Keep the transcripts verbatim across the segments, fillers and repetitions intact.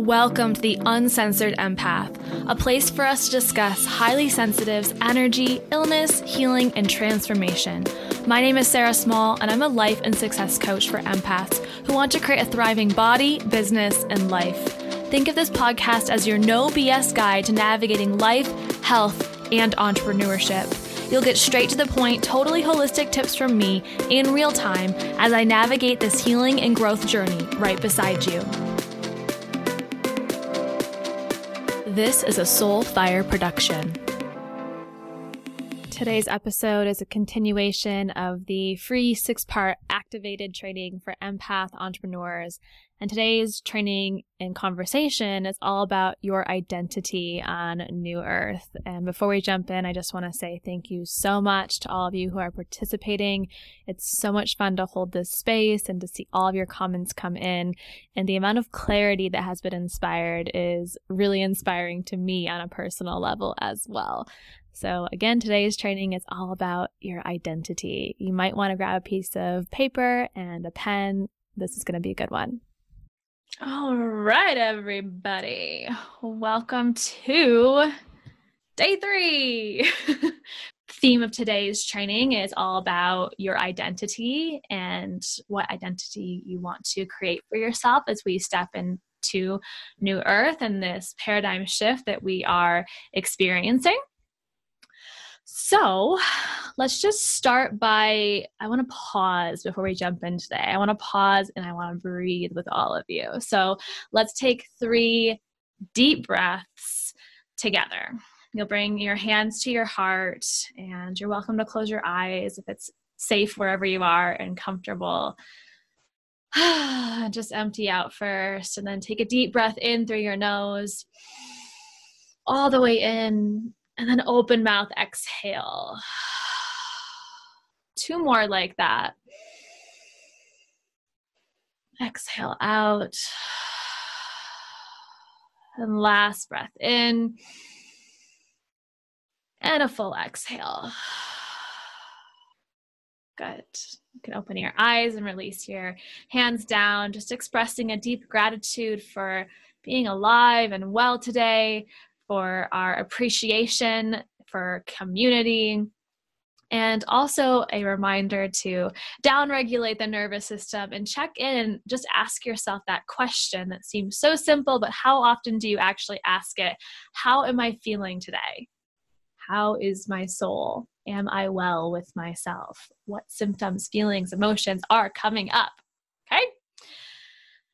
Welcome to The Uncensored Empath, a place for us to discuss highly sensitive's energy, illness, healing, and transformation. My name is Sarah Small, and I'm a life and success coach for empaths who want to create a thriving body, business, and life. Think of this podcast as your no B S guide to navigating life, health, and entrepreneurship. You'll get straight to the point, totally holistic tips from me in real time as I navigate this healing and growth journey right beside you. This is a Soulfire production. Today's episode is a continuation of the free six-part activated training for empath entrepreneurs. And today's training and conversation is all about your identity on New Earth. And before we jump in, I just want to say thank you so much to all of you who are participating. It's so much fun to hold this space and to see all of your comments come in. And the amount of clarity that has been inspired is really inspiring to me on a personal level as well. So again, today's training is all about your identity. You might want to grab a piece of paper and a pen. This is going to be a good one. All right, everybody. Welcome to day three. The theme of today's training is all about your identity and what identity you want to create for yourself as we step into New Earth and this paradigm shift that we are experiencing. So let's just start by, I want to pause before we jump in today. I want to pause and I want to breathe with all of you. So let's take three deep breaths together. You'll bring your hands to your heart, and you're welcome to close your eyes if it's safe wherever you are and comfortable. Just empty out first, and then take a deep breath in through your nose, all the way in. And then open mouth, exhale. Two more like that. Exhale out. And last breath in. And a full exhale. Good. You can open your eyes and release your hands down, just expressing a deep gratitude for being alive and well today, for our appreciation, for community, and also a reminder to downregulate the nervous system and check in and just ask yourself that question that seems so simple, but how often do you actually ask it? How am I feeling today? How is my soul? Am I well with myself? What symptoms, feelings, emotions are coming up? Okay.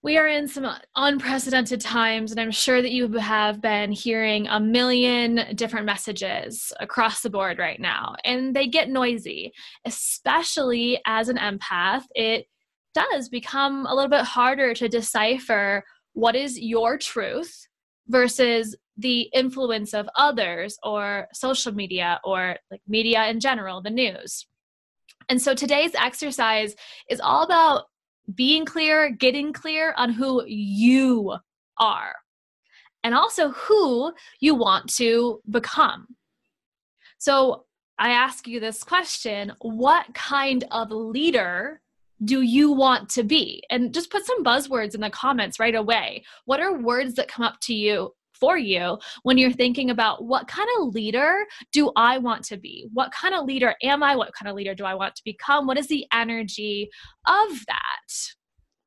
We are in some unprecedented times, and I'm sure that you have been hearing a million different messages across the board right now, and they get noisy. Especially as an empath, it does become a little bit harder to decipher what is your truth versus the influence of others or social media or like media in general, the news. And so today's exercise is all about being clear, getting clear on who you are, and also who you want to become. So I ask you this question: what kind of leader do you want to be? And just put some buzzwords in the comments right away. What are words that come up to you for you when you're thinking about what kind of leader do I want to be? What kind of leader am I? What kind of leader do I want to become? What is the energy of that?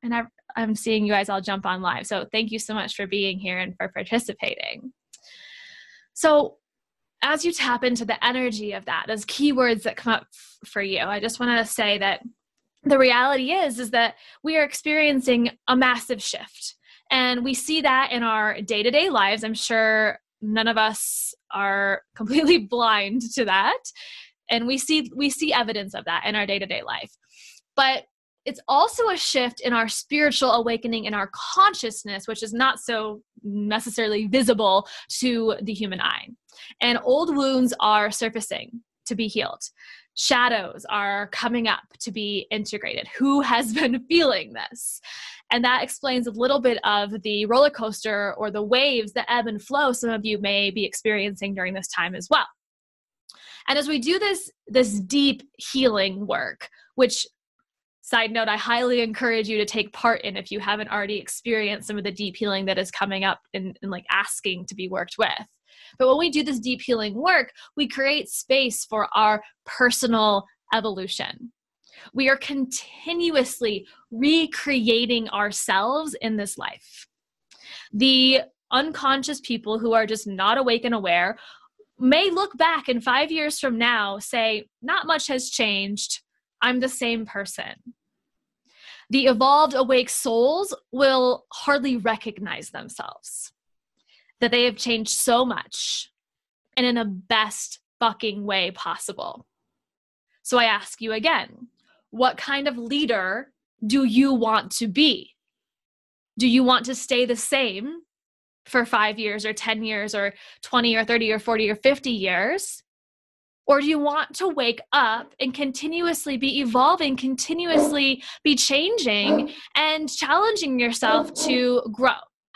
And I, I'm seeing you guys all jump on live. So thank you so much for being here and for participating. So as you tap into the energy of that, those keywords that come up f- for you, I just want to say that the reality is, is that we are experiencing a massive shift. And we see that in our day-to-day lives. I'm sure none of us are completely blind to that. And we see we see evidence of that in our day-to-day life. But it's also a shift in our spiritual awakening, in our consciousness, which is not so necessarily visible to the human eye. And old wounds are surfacing to be healed. Shadows are coming up to be integrated. Who has been feeling this? And that explains a little bit of the roller coaster or the waves, the ebb and flow some of you may be experiencing during this time as well. And as we do this, this deep healing work, which, side note, I highly encourage you to take part in if you haven't already experienced some of the deep healing that is coming up and, and like asking to be worked with. But when we do this deep healing work, we create space for our personal evolution. We are continuously recreating ourselves in this life. The unconscious people who are just not awake and aware may look back in five years from now, say, not much has changed. I'm the same person. The evolved awake souls will hardly recognize themselves, that they have changed so much and in the best fucking way possible. So I ask you again, what kind of leader do you want to be? Do you want to stay the same for five years or ten years or twenty or thirty or forty or fifty years? Or do you want to wake up and continuously be evolving, continuously be changing and challenging yourself to grow?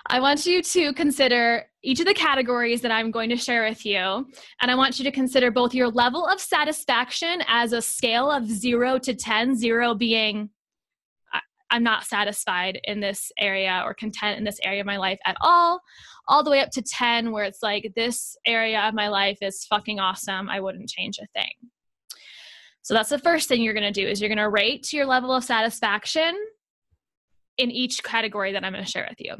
I want you to consider each of the categories that I'm going to share with you, and I want you to consider both your level of satisfaction as a scale of zero to ten, zero being I'm not satisfied in this area or content in this area of my life at all, all the way up to ten where it's like, this area of my life is fucking awesome, I wouldn't change a thing. So that's the first thing you're going to do, is you're going to rate to your level of satisfaction in each category that I'm going to share with you.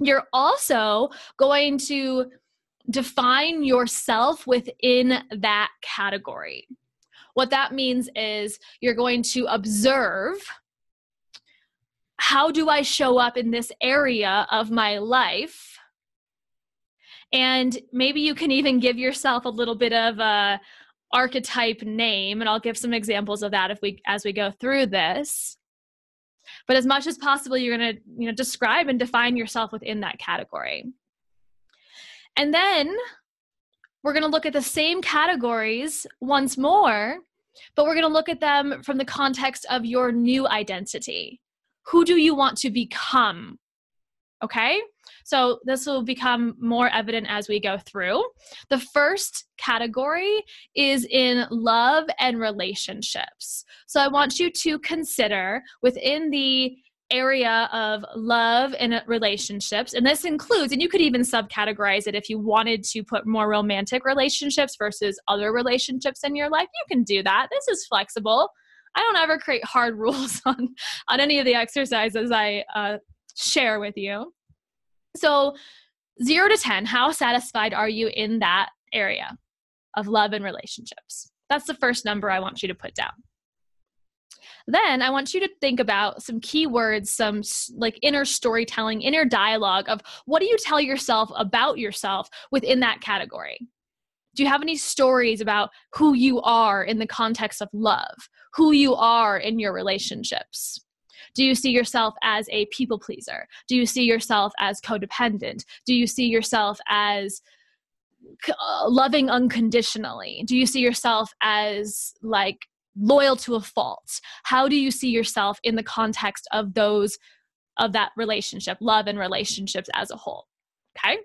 You're also going to define yourself within that category. What that means is you're going to observe, how do I show up in this area of my life? And maybe you can even give yourself a little bit of a archetype name, and I'll give some examples of that if we as we go through this. But as much as possible, you're going to, you know, describe and define yourself within that category. And then we're going to look at the same categories once more, but we're going to look at them from the context of your new identity. Who do you want to become? Okay? So this will become more evident as we go through. The first category is in love and relationships. So I want you to consider within the area of love and relationships, and this includes, and you could even subcategorize it if you wanted to put more romantic relationships versus other relationships in your life. You can do that. This is flexible. I don't ever create hard rules on, on any of the exercises I uh, share with you. So zero to ten, how satisfied are you in that area of love and relationships? That's the first number I want you to put down. Then I want you to think about some keywords, some like inner storytelling, inner dialogue of what do you tell yourself about yourself within that category? Do you have any stories about who you are in the context of love, who you are in your relationships? Do you see yourself as a people pleaser? Do you see yourself as codependent? Do you see yourself as loving unconditionally? Do you see yourself as like loyal to a fault? How do you see yourself in the context of those, of that relationship, love and relationships as a whole? Okay.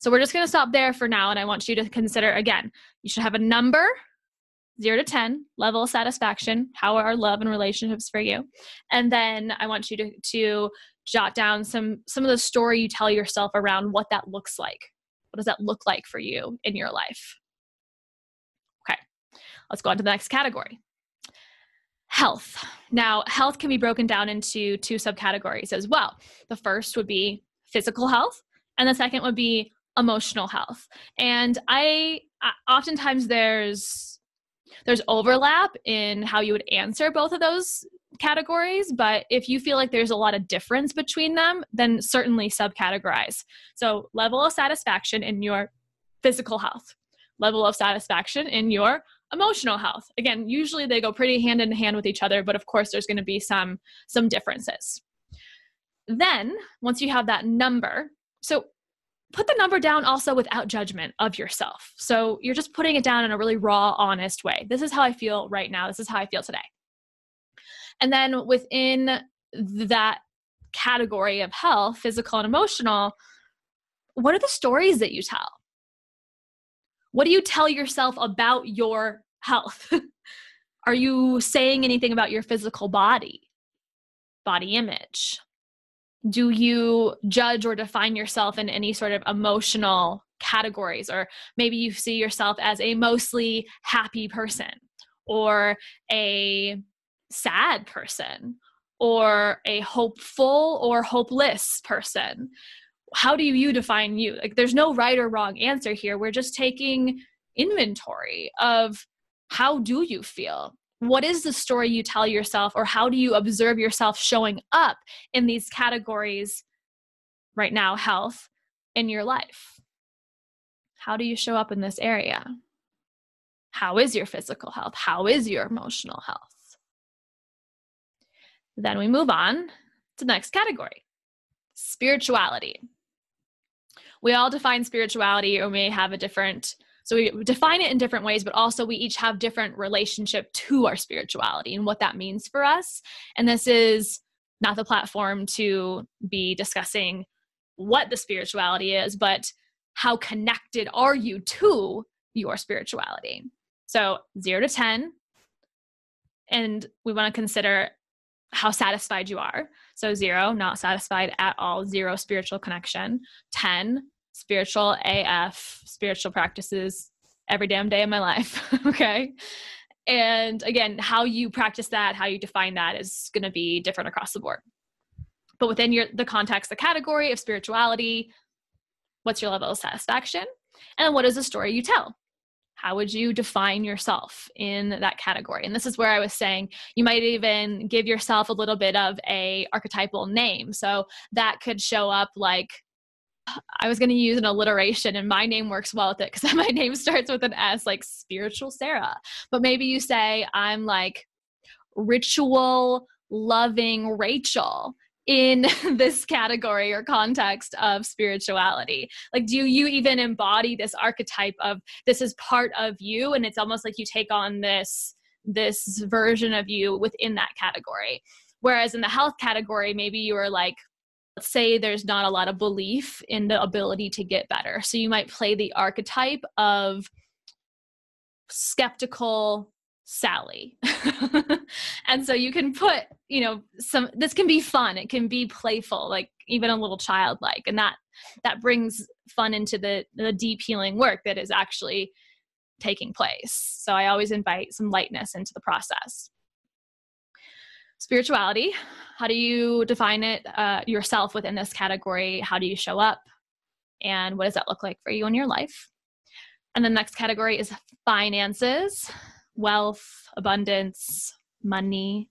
So we're just going to stop there for now. And I want you to consider, again, you should have a number, zero to ten, level of satisfaction. How are love and relationships for you? And then I want you to, to jot down some, some of the story you tell yourself around what that looks like. What does that look like for you in your life? Okay, let's go on to the next category. Health. Now, health can be broken down into two subcategories as well. The first would be physical health, and the second would be emotional health. And I, I oftentimes there's there's overlap in how you would answer both of those categories, but if you feel like there's a lot of difference between them, then certainly subcategorize. So level of satisfaction in your physical health, level of satisfaction in your emotional health. Again, usually they go pretty hand in hand with each other, but of course there's going to be some, some differences. Then once you have that number, so put the number down also without judgment of yourself. So you're just putting it down in a really raw, honest way. This is how I feel right now. This is how I feel today. And then within that category of health, physical and emotional, what are the stories that you tell? What do you tell yourself about your health? Are you saying anything about your physical body, body image? Do you judge or define yourself in any sort of emotional categories? Or maybe you see yourself as a mostly happy person or a sad person or a hopeful or hopeless person. How do you define you? Like, there's no right or wrong answer here. We're just taking inventory of how do you feel? What is the story you tell yourself, or how do you observe yourself showing up in these categories right now, health, in your life? How do you show up in this area? How is your physical health? How is your emotional health? Then we move on to the next category, spirituality. We all define spirituality, or may have a different So we define it in different ways, but also we each have different relationship to our spirituality and what that means for us. And this is not the platform to be discussing what the spirituality is, but how connected are you to your spirituality? So zero to ten, and we want to consider how satisfied you are. So zero, not satisfied at all, zero spiritual connection. ten, spiritual A F, spiritual practices every damn day of my life. Okay. And again, how you practice that, how you define that is going to be different across the board. But within your, the context, the category of spirituality, what's your level of satisfaction? And what is the story you tell? How would you define yourself in that category? And this is where I was saying you might even give yourself a little bit of a archetypal name. So that could show up like, I was going to use an alliteration, and my name works well with it because my name starts with an S, like Spiritual Sarah. But maybe you say I'm like ritual loving Rachel in this category or context of spirituality. Like, do you even embody this archetype of this is part of you? And it's almost like you take on this, this version of you within that category. Whereas in the health category, maybe you are like, let's say there's not a lot of belief in the ability to get better. So you might play the archetype of skeptical Sally. And so you can put, you know, some, this can be fun. It can be playful, like even a little childlike. And that, that brings fun into the, the deep healing work that is actually taking place. So I always invite some lightness into the process. Spirituality, how do you define it uh, yourself within this category? How do you show up? And what does that look like for you in your life? And the next category is finances, wealth, abundance, money,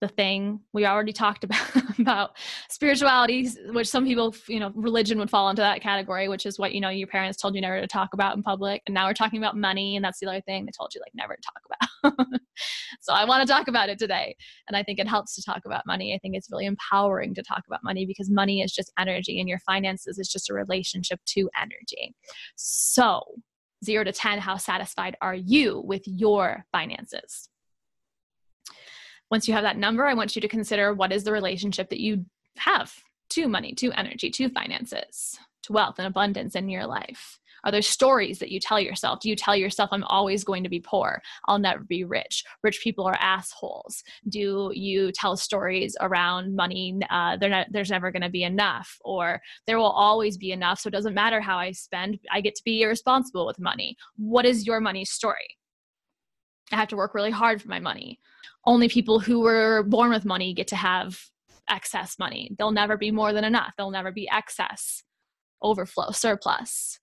the thing we already talked about, about spirituality, which some people, you know, religion would fall into that category, which is what, you know, your parents told you never to talk about in public. And now we're talking about money. And that's the other thing they told you, like, never to talk about. So I want to talk about it today. And I think it helps to talk about money. I think it's really empowering to talk about money, because money is just energy, and your finances is just a relationship to energy. So zero to ten, how satisfied are you with your finances? Once you have that number, I want you to consider, what is the relationship that you have to money, to energy, to finances, to wealth and abundance in your life? Are there stories that you tell yourself? Do you tell yourself, I'm always going to be poor, I'll never be rich, rich people are assholes? Do you tell stories around money, uh, they're not, there's never going to be enough, or there will always be enough, so it doesn't matter how I spend, I get to be irresponsible with money? What is your money story? I have to work really hard for my money. Only people who were born with money get to have excess money. They'll never be more than enough. They'll never be excess, overflow, surplus.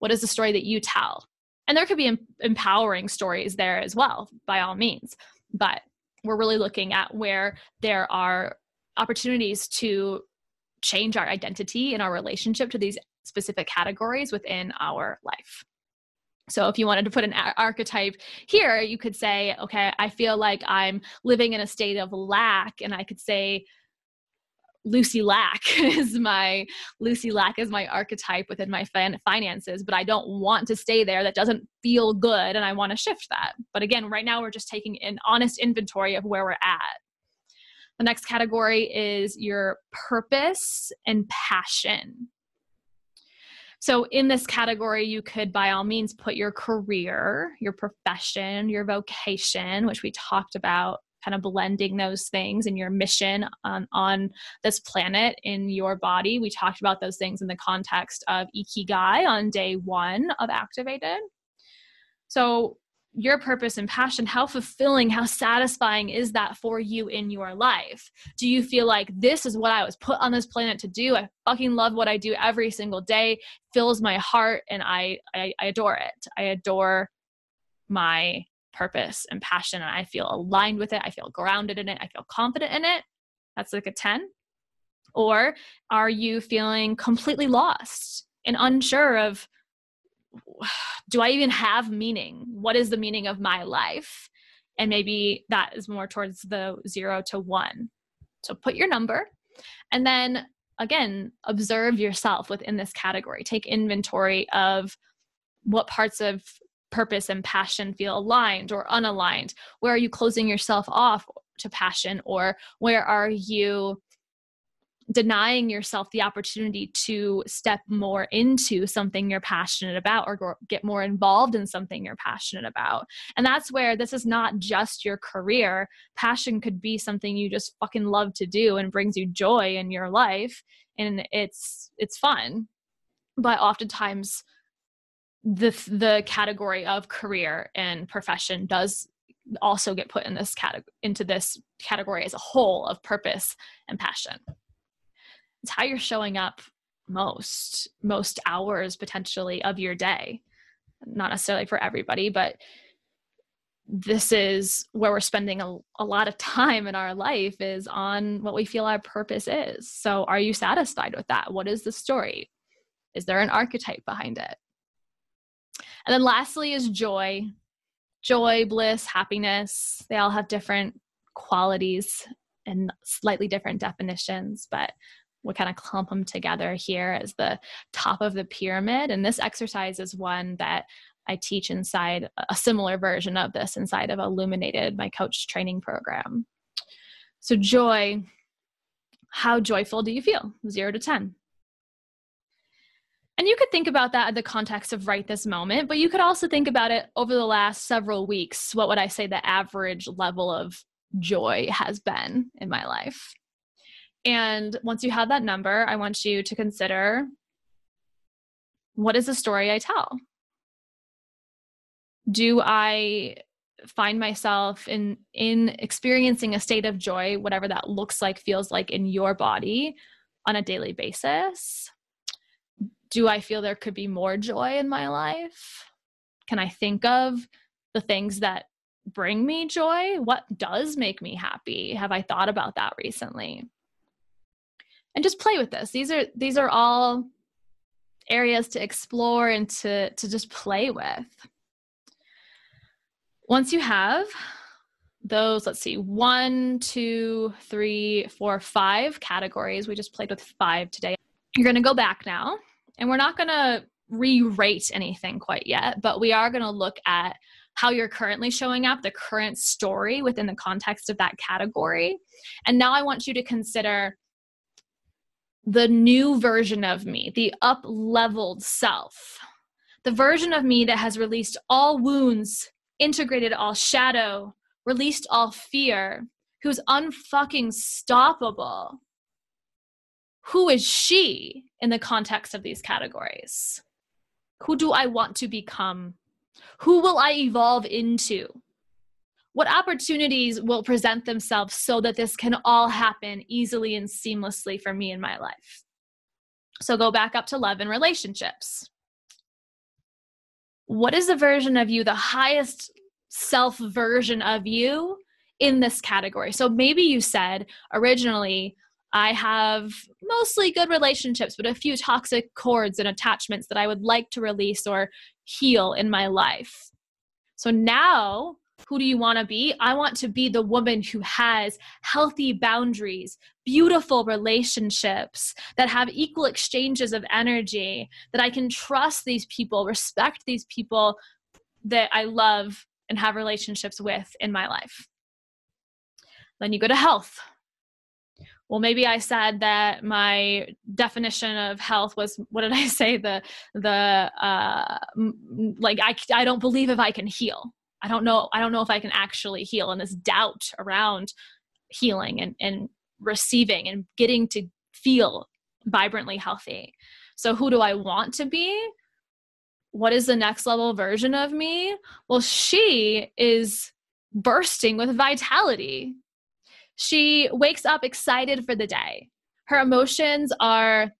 What is the story that you tell? And there could be em- empowering stories there as well, by all means. But we're really looking at where there are opportunities to change our identity and our relationship to these specific categories within our life. So if you wanted to put an archetype here, you could say, okay, I feel like I'm living in a state of lack. And I could say Lucy Lack is my, Lucy Lack is my archetype within my fin- finances, but I don't want to stay there. That doesn't feel good. And I want to shift that. But again, right now we're just taking an honest inventory of where we're at. The next category is your purpose and passion. So in this category, you could, by all means, put your career, your profession, your vocation, which we talked about, kind of blending those things, and your mission on, on this planet, in your body. We talked about those things in the context of Ikigai on day one of Activated. So your purpose and passion, how fulfilling, how satisfying is that for you in your life? Do you feel like, this is what I was put on this planet to do? I fucking love what I do every single day, fills my heart, and I, I, I adore it. I adore my purpose and passion, and I feel aligned with it. I feel grounded in it. I feel confident in it. That's like a ten. Or are you feeling completely lost and unsure of, do I even have meaning? What is the meaning of my life? And maybe that is more towards the zero to one. So put your number, and then again, observe yourself within this category. Take inventory of what parts of purpose and passion feel aligned or unaligned. Where are you closing yourself off to passion, or where are you denying yourself the opportunity to step more into something you're passionate about, or go, get more involved in something you're passionate about? And that's where this is not just your career. Passion could be something you just fucking love to do and brings you joy in your life, and it's it's fun. But oftentimes the the category of career and profession does also get put in this category, into this category as a whole of purpose and passion. It's how you're showing up most, most hours potentially of your day. Not necessarily for everybody, but this is where we're spending a, a lot of time in our life, is on what we feel our purpose is. So are you satisfied with that? What is the story? Is there an archetype behind it? And then lastly is joy. Joy, bliss, happiness. They all have different qualities and slightly different definitions, but we kind of clump them together here as the top of the pyramid. And this exercise is one that I teach inside a similar version of this inside of Illuminated, my coach training program. So joy, how joyful do you feel? zero to ten. And you could think about that in the context of right this moment, but you could also think about it over the last several weeks. What would I say the average level of joy has been in my life? And once you have that number, I want you to consider, what is the story I tell? Do I find myself in, in experiencing a state of joy, whatever that looks like, feels like in your body on a daily basis? Do I feel there could be more joy in my life? Can I think of the things that bring me joy? What does make me happy? Have I thought about that recently? And just play with this. These are, these are all areas to explore and to, to just play with. Once you have those, let's see, one, two, three, four, five categories. We just played with five today. You're going to go back now, and we're not going to re-rate anything quite yet, but we are going to look at how you're currently showing up, the current story within the context of that category. And now I want you to consider the new version of me, the up-leveled self, the version of me that has released all wounds, integrated all shadow, released all fear, who's unfucking stoppable. Who is she in the context of these categories? Who do I want to become? Who will I evolve into? What opportunities will present themselves so that this can all happen easily and seamlessly for me in my life? So go back up to love and relationships. What is the version of you, the highest self version of you in this category? So maybe you said originally, I have mostly good relationships, but a few toxic cords and attachments that I would like to release or heal in my life. So now, who do you want to be? I want to be the woman who has healthy boundaries, beautiful relationships that have equal exchanges of energy, that I can trust these people, respect these people that I love and have relationships with in my life. Then you go to health. Well, maybe I said that my definition of health was, what did I say? The, the, uh, like, I, I don't believe if I can heal. I don't know. I don't know if I can actually heal. And this doubt around healing and, and receiving and getting to feel vibrantly healthy. So who do I want to be? What is the next level version of me? Well, she is bursting with vitality. She wakes up excited for the day. Her emotions are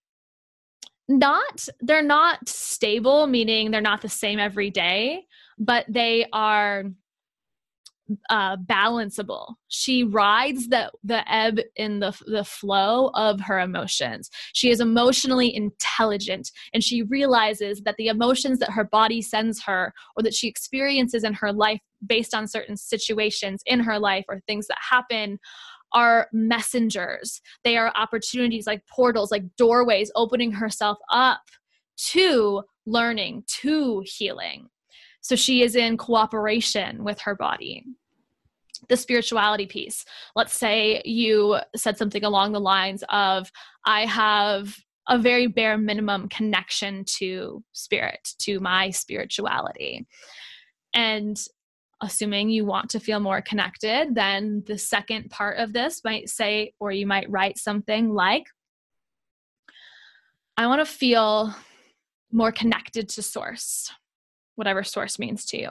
not, they're not stable, meaning they're not the same every day, but they are uh, balanceable. She rides the, the ebb and the, the flow of her emotions. She is emotionally intelligent, and she realizes that the emotions that her body sends her or that she experiences in her life based on certain situations in her life or things that happen are messengers. They are opportunities, like portals, like doorways, opening herself up to learning, to healing. So she is in cooperation with her body. The spirituality piece. Let's say you said something along the lines of, I have a very bare minimum connection to spirit, to my spirituality. And assuming you want to feel more connected, then the second part of this might say, or you might write something like, I want to feel more connected to source, whatever source means to you.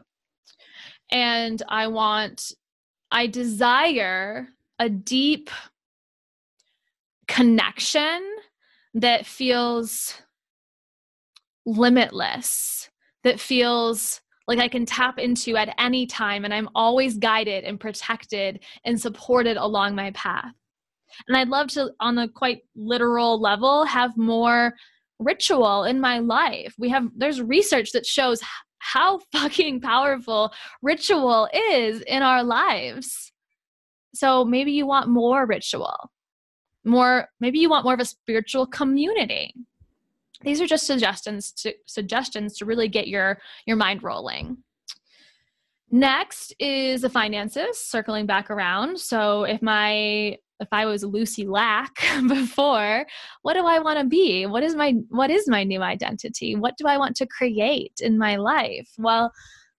And I want, I desire a deep connection that feels limitless, that feels like I can tap into at any time, and I'm always guided and protected and supported along my path. And I'd love to, on a quite literal level, have more ritual in my life. We have, there's research that shows how fucking powerful ritual is in our lives. So maybe you want more ritual, more, maybe you want more of a spiritual community. These are just suggestions to suggestions to really get your, your mind rolling. Next is the finances, circling back around. So if my, if I was Lucy Lack before, what do I want to be? What is my, what is my new identity? What do I want to create in my life? Well,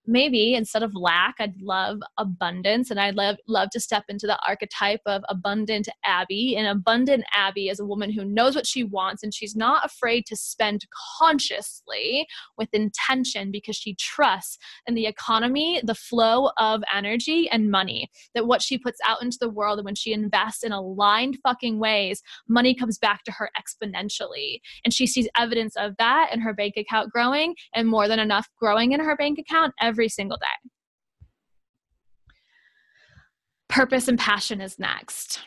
maybe instead of lack, I'd love abundance, and I'd love, love to step into the archetype of abundant Abby. And abundant Abby is a woman who knows what she wants, and she's not afraid to spend consciously with intention, because she trusts in the economy, the flow of energy and money, that what she puts out into the world, and when she invests in aligned fucking ways, money comes back to her exponentially. And she sees evidence of that in her bank account growing, and more than enough growing in her bank account every every single day. Purpose and passion is next.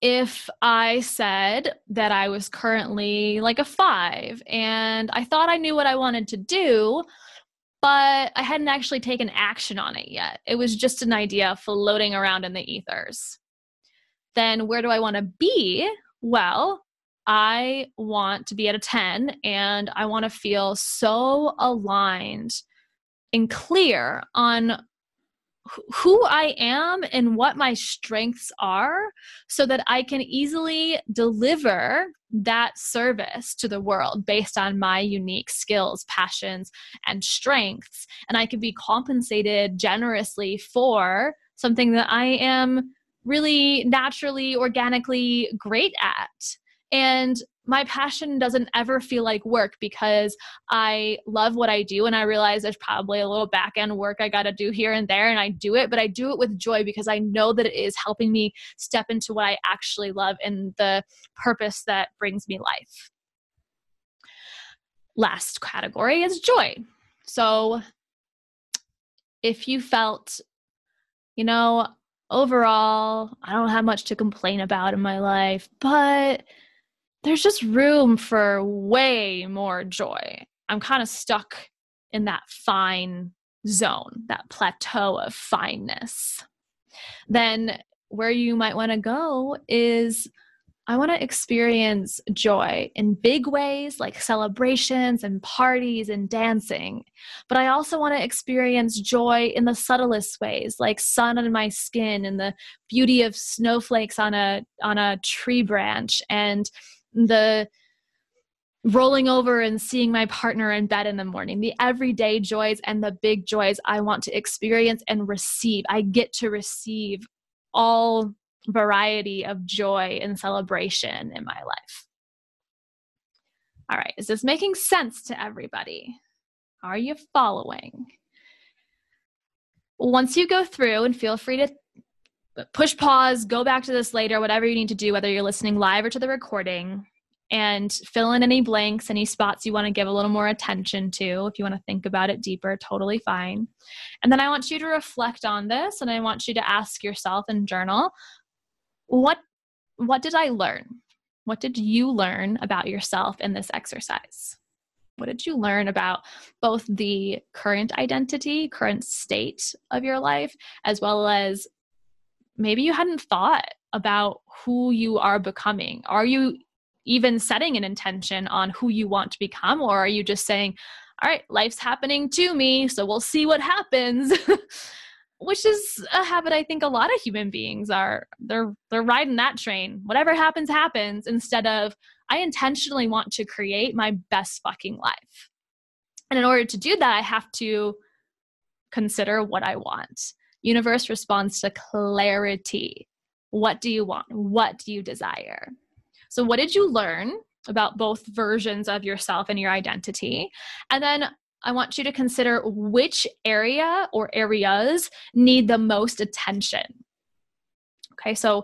If I said that I was currently like a five and I thought I knew what I wanted to do, but I hadn't actually taken action on it yet, it was just an idea floating around in the ethers, then where do I want to be? Well, I want to be at a ten and I want to feel so aligned and clear on who I am and what my strengths are so that I can easily deliver that service to the world based on my unique skills, passions, and strengths. And I can be compensated generously for something that I am really naturally, organically great at. And my passion doesn't ever feel like work because I love what I do and I realize there's probably a little back-end work I got to do here and there, and I do it, but I do it with joy because I know that it is helping me step into what I actually love and the purpose that brings me life. Last category is joy. So if you felt, you know, overall, I don't have much to complain about in my life, but there's just room for way more joy. I'm kind of stuck in that fine zone, that plateau of fineness. Then where you might want to go is, I want to experience joy in big ways like celebrations and parties and dancing. But I also want to experience joy in the subtlest ways like sun on my skin and the beauty of snowflakes on a on a tree branch and the rolling over and seeing my partner in bed in the morning, the everyday joys and the big joys I want to experience and receive. I get to receive all variety of joy and celebration in my life. All right, is this making sense to everybody? Are you following? Once you go through, and feel free to push pause, go back to this later, whatever you need to do, whether you're listening live or to the recording, and fill in any blanks, any spots you want to give a little more attention to. If you want to think about it deeper, totally fine. And then I want you to reflect on this, and I want you to ask yourself and journal, What what did I learn? What did you learn about yourself in this exercise? What did you learn about both the current identity, current state of your life, as well as maybe you hadn't thought about who you are becoming? Are you even setting an intention on who you want to become, or are you just saying, all right, life's happening to me, so we'll see what happens? Which is a habit I think a lot of human beings are, they're they're riding that train. Whatever happens, happens, instead of, I intentionally want to create my best fucking life. And in order to do that, I have to consider what I want. Universe responds to clarity. What do you want? What do you desire? So what did you learn about both versions of yourself and your identity? And then I want you to consider which area or areas need the most attention. Okay, so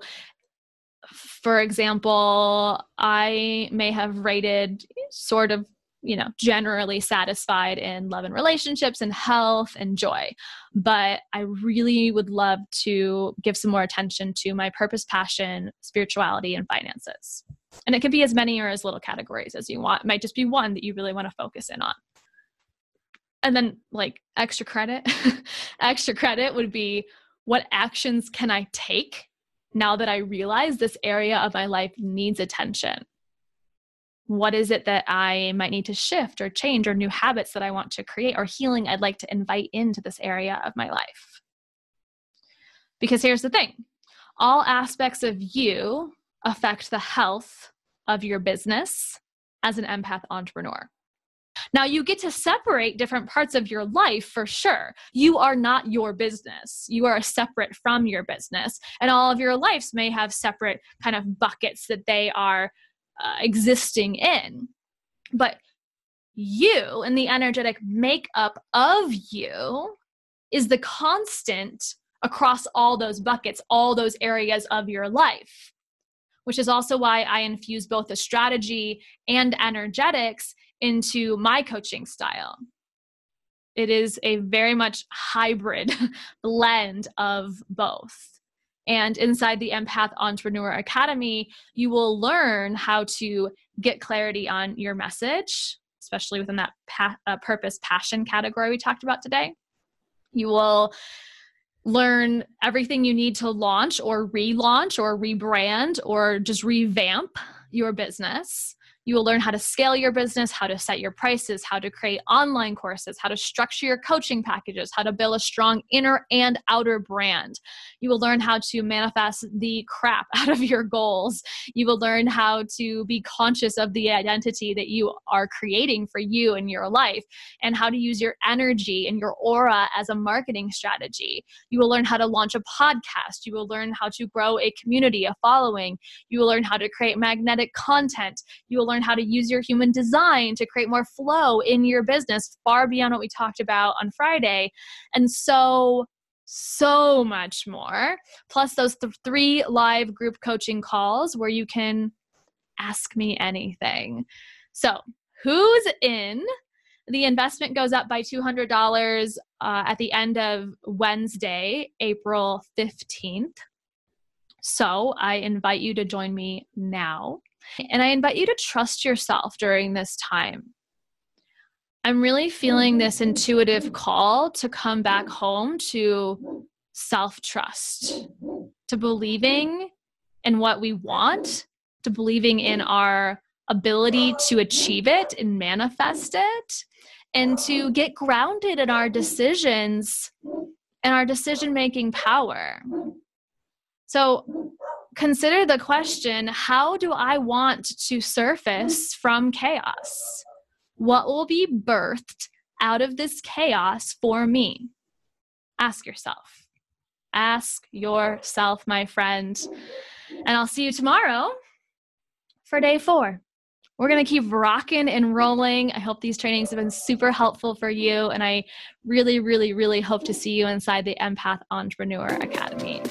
for example, I may have rated sort of, you know, generally satisfied in love and relationships and health and joy, but I really would love to give some more attention to my purpose, passion, spirituality, and finances. And it can be as many or as little categories as you want. It might just be one that you really want to focus in on. And then like extra credit, extra credit would be, what actions can I take now that I realize this area of my life needs attention? What is it that I might need to shift or change, or new habits that I want to create, or healing I'd like to invite into this area of my life? Because here's the thing, all aspects of you affect the health of your business as an empath entrepreneur. Now, you get to separate different parts of your life for sure. You are not your business. You are separate from your business. And all of your lives may have separate kind of buckets that they are uh, existing in. But you and the energetic makeup of you is the constant across all those buckets, all those areas of your life, which is also why I infuse both the strategy and energetics into my coaching style. it is a very much hybrid blend of both. And inside the Empath Entrepreneur Academy, you will learn how to get clarity on your message, especially within that pa- uh, purpose, passion category we talked about today. You will learn everything you need to launch or relaunch or rebrand or just revamp your business. You will learn how to scale your business, how to set your prices, how to create online courses, how to structure your coaching packages, how to build a strong inner and outer brand. You will learn how to manifest the crap out of your goals. You will learn how to be conscious of the identity that you are creating for you and your life, and how to use your energy and your aura as a marketing strategy. You will learn how to launch a podcast. You will learn how to grow a community, a following. You will learn how to create magnetic content. You will learn how to use your human design to create more flow in your business, far beyond what we talked about on Friday, and so, so much more. Plus those th- three live group coaching calls where you can ask me anything. So who's in? The investment goes up by two hundred dollars uh, at the end of Wednesday, April fifteenth. So I invite you to join me now. And I invite you to trust yourself during this time. I'm really feeling this intuitive call to come back home to self-trust, to believing in what we want, to believing in our ability to achieve it and manifest it, and to get grounded in our decisions and our decision-making power. So consider the question, how do I want to surface from chaos? What will be birthed out of this chaos for me? Ask yourself. Ask yourself, my friend. And I'll see you tomorrow for day four. We're going to keep rocking and rolling. I hope these trainings have been super helpful for you. And I really, really, really hope to see you inside the Empath Entrepreneur Academy.